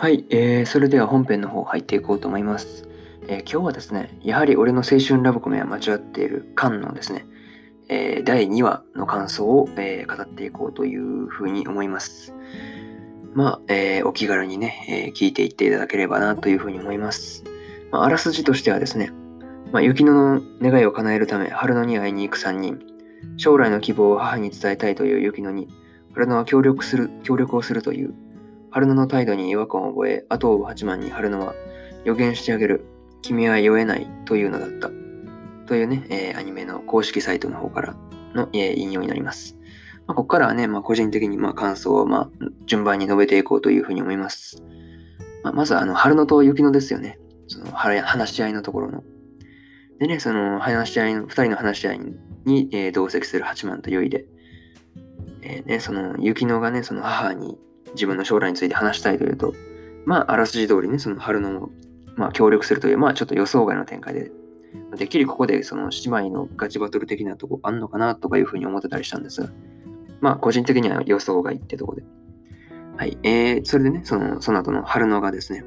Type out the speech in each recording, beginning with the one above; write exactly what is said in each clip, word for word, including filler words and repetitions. はい、えー、それでは本編の方入っていこうと思います。えー、今日はですね、やはり俺の青春ラブコメは間違っている巻のですね、えー、だいにわの感想を、えー、語っていこうというふうに思います。まあ、えー、お気軽にね、えー、聞いていっていただければなというふうに思います。まあ、あらすじとしてはですね、まあ、雪乃の願いを叶えるため春野に会いに行くさんにん、将来の希望を母に伝えたいという雪乃に、春野は協力する、協力をするという、春野の態度に違和感を覚え、後を追うはちまんに春野は予言してあげる、君は酔えないというのだったというね、えー、アニメの公式サイトの方からの、えー、引用になります。まあ、ここからはね、まあ、個人的にまあ感想をまあ順番に述べていこうというふうに思います。まあ、まずはあの春野と雪乃ですよね。その話し合いのところの。でね、その話し合いの、ふたりの話し合いに、えー、同席するはちまんとよいで、えーね、その雪乃がね、その母に自分の将来について話したいというと、まあ、あらすじ通りね、その春野も、まあ、協力するという、まあ、ちょっと予想外の展開で、でっきりここで、その姉妹のガチバトル的なとこあんのかなとかいうふうに思ってたりしたんですが、まあ、個人的には予想外ってとこで。はい。えー、それでね、その、その後の春野がですね、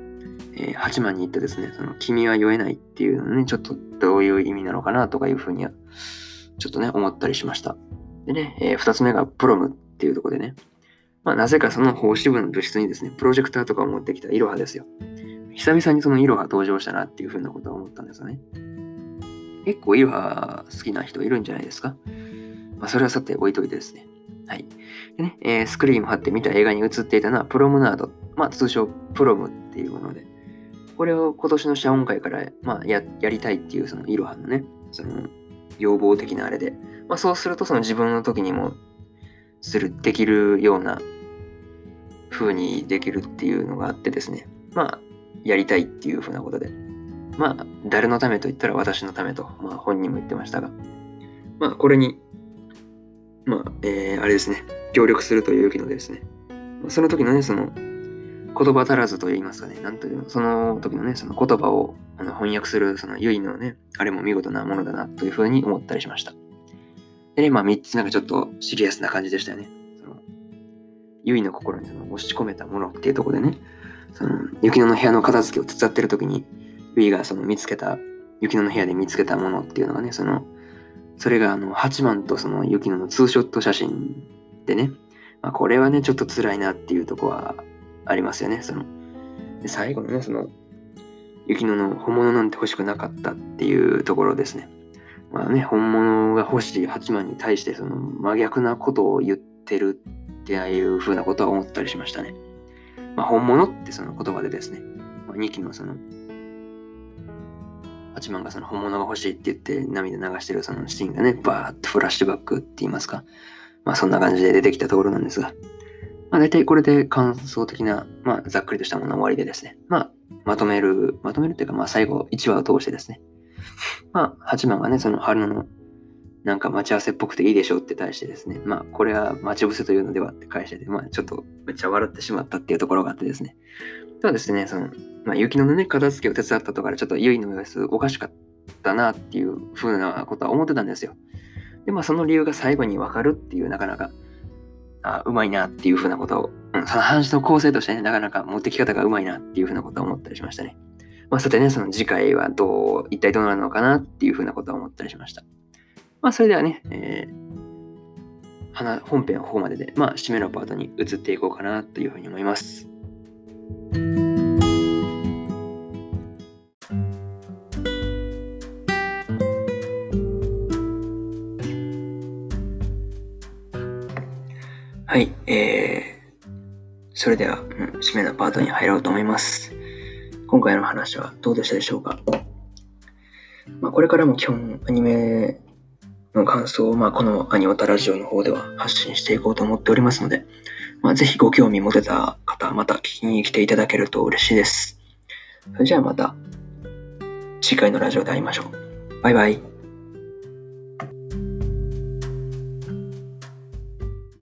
えー、はちまんに行ってですね、その、君は酔えないっていうのね、ちょっとどういう意味なのかなとかいうふうには、ちょっとね、思ったりしました。でね、えー、ふたつめがプロムっていうとこでね、まあ、なぜかその法師部の部室にですね、プロジェクターとかを持ってきたイロハですよ。久々にそのイロハ登場したなっていうふうなことは思ったんですよね。結構イロハ好きな人いるんじゃないですか。まあ、それはさて置いといてですね。はい。でね、えー、スクリーンを貼って見た映画に映っていたのはプロムナード。まあ、通称プロムっていうもので、これを今年の謝恩会から、まあ、や, やりたいっていうそのイロハのね、その要望的なあれで、まあ、そうするとその自分の時にもする、できるような風にできるっていうのがあってですね、まあ、やりたいっていう風なことで、まあ、誰のためと言ったら私のためと、まあ、本人も言ってましたが、まあ、これに、まあ、えー、あれですね、協力するという気のでですね、その時のね、その、言葉足らずと言いますかね、なんというの、その時のね、その言葉をあの翻訳する、そのユイのね、あれも見事なものだなという風に思ったりしました。でね、まあ、みっつなんかちょっとシリアスな感じでしたよね。そのユイの心にその押し込めたものっていうところでね、その雪乃の部屋の片付けを手伝ってる時に、ユイがその見つけた、雪乃の部屋で見つけたものっていうのがね、その、それがあの、はちまんとその雪乃のツーショット写真でね、まあ、これはね、ちょっと辛いなっていうところはありますよね。その、で最後のね、その、雪乃の本物なんて欲しくなかったっていうところですね。まあね、本物が欲しいはちまんに対してその真逆なことを言ってるっていう風なことは思ったりしましたね。まあ、本物ってその言葉でですね、まあ、にきのそのはちまんがその本物が欲しいって言って涙流してるそのシーンがね、バーッとフラッシュバックって言いますか、まあそんな感じで出てきたところなんですが、まあ大体これで感想的な、まあざっくりとしたもの終わりでですね、まあまとめる、まとめるっていうかまあ最後いちわを通してですね、まあ、はちまんがね、その春野のなんか待ち合わせっぽくていいでしょって対してですね、まあ、これは待ち伏せというのではって返してて、まあ、ちょっとめっちゃ笑ってしまったっていうところがあってですね。ただですね、その、まあ、雪乃のね、片付けを手伝ったとかで、ちょっと結衣の様子おかしかったなっていうふうなことは思ってたんですよ。で、まあ、その理由が最後にわかるっていう、なかなか、あ、うまいなっていうふうなことを、うん、その話の構成としてね、なかなか持ってき方がうまいなっていうふうなことを思ったりしましたね。まあ、さてね、その次回はどう、一体どうなるのかなっていうふうなことを思ったりしました。まあ、それではね、えー、本編はここまでで、まあ、締めのパートに移っていこうかなというふうに思います。はい、えー、それでは、うん、締めのパートに入ろうと思います。今回の話はどうでしたでしょうか。まあ、これからも基本アニメの感想を、まあ、このアニオタラジオの方では発信していこうと思っておりますので、まあ、ぜひご興味持てた方、また聞きに来ていただけると嬉しいです。それじゃあまた次回のラジオで会いましょう。バイバイ。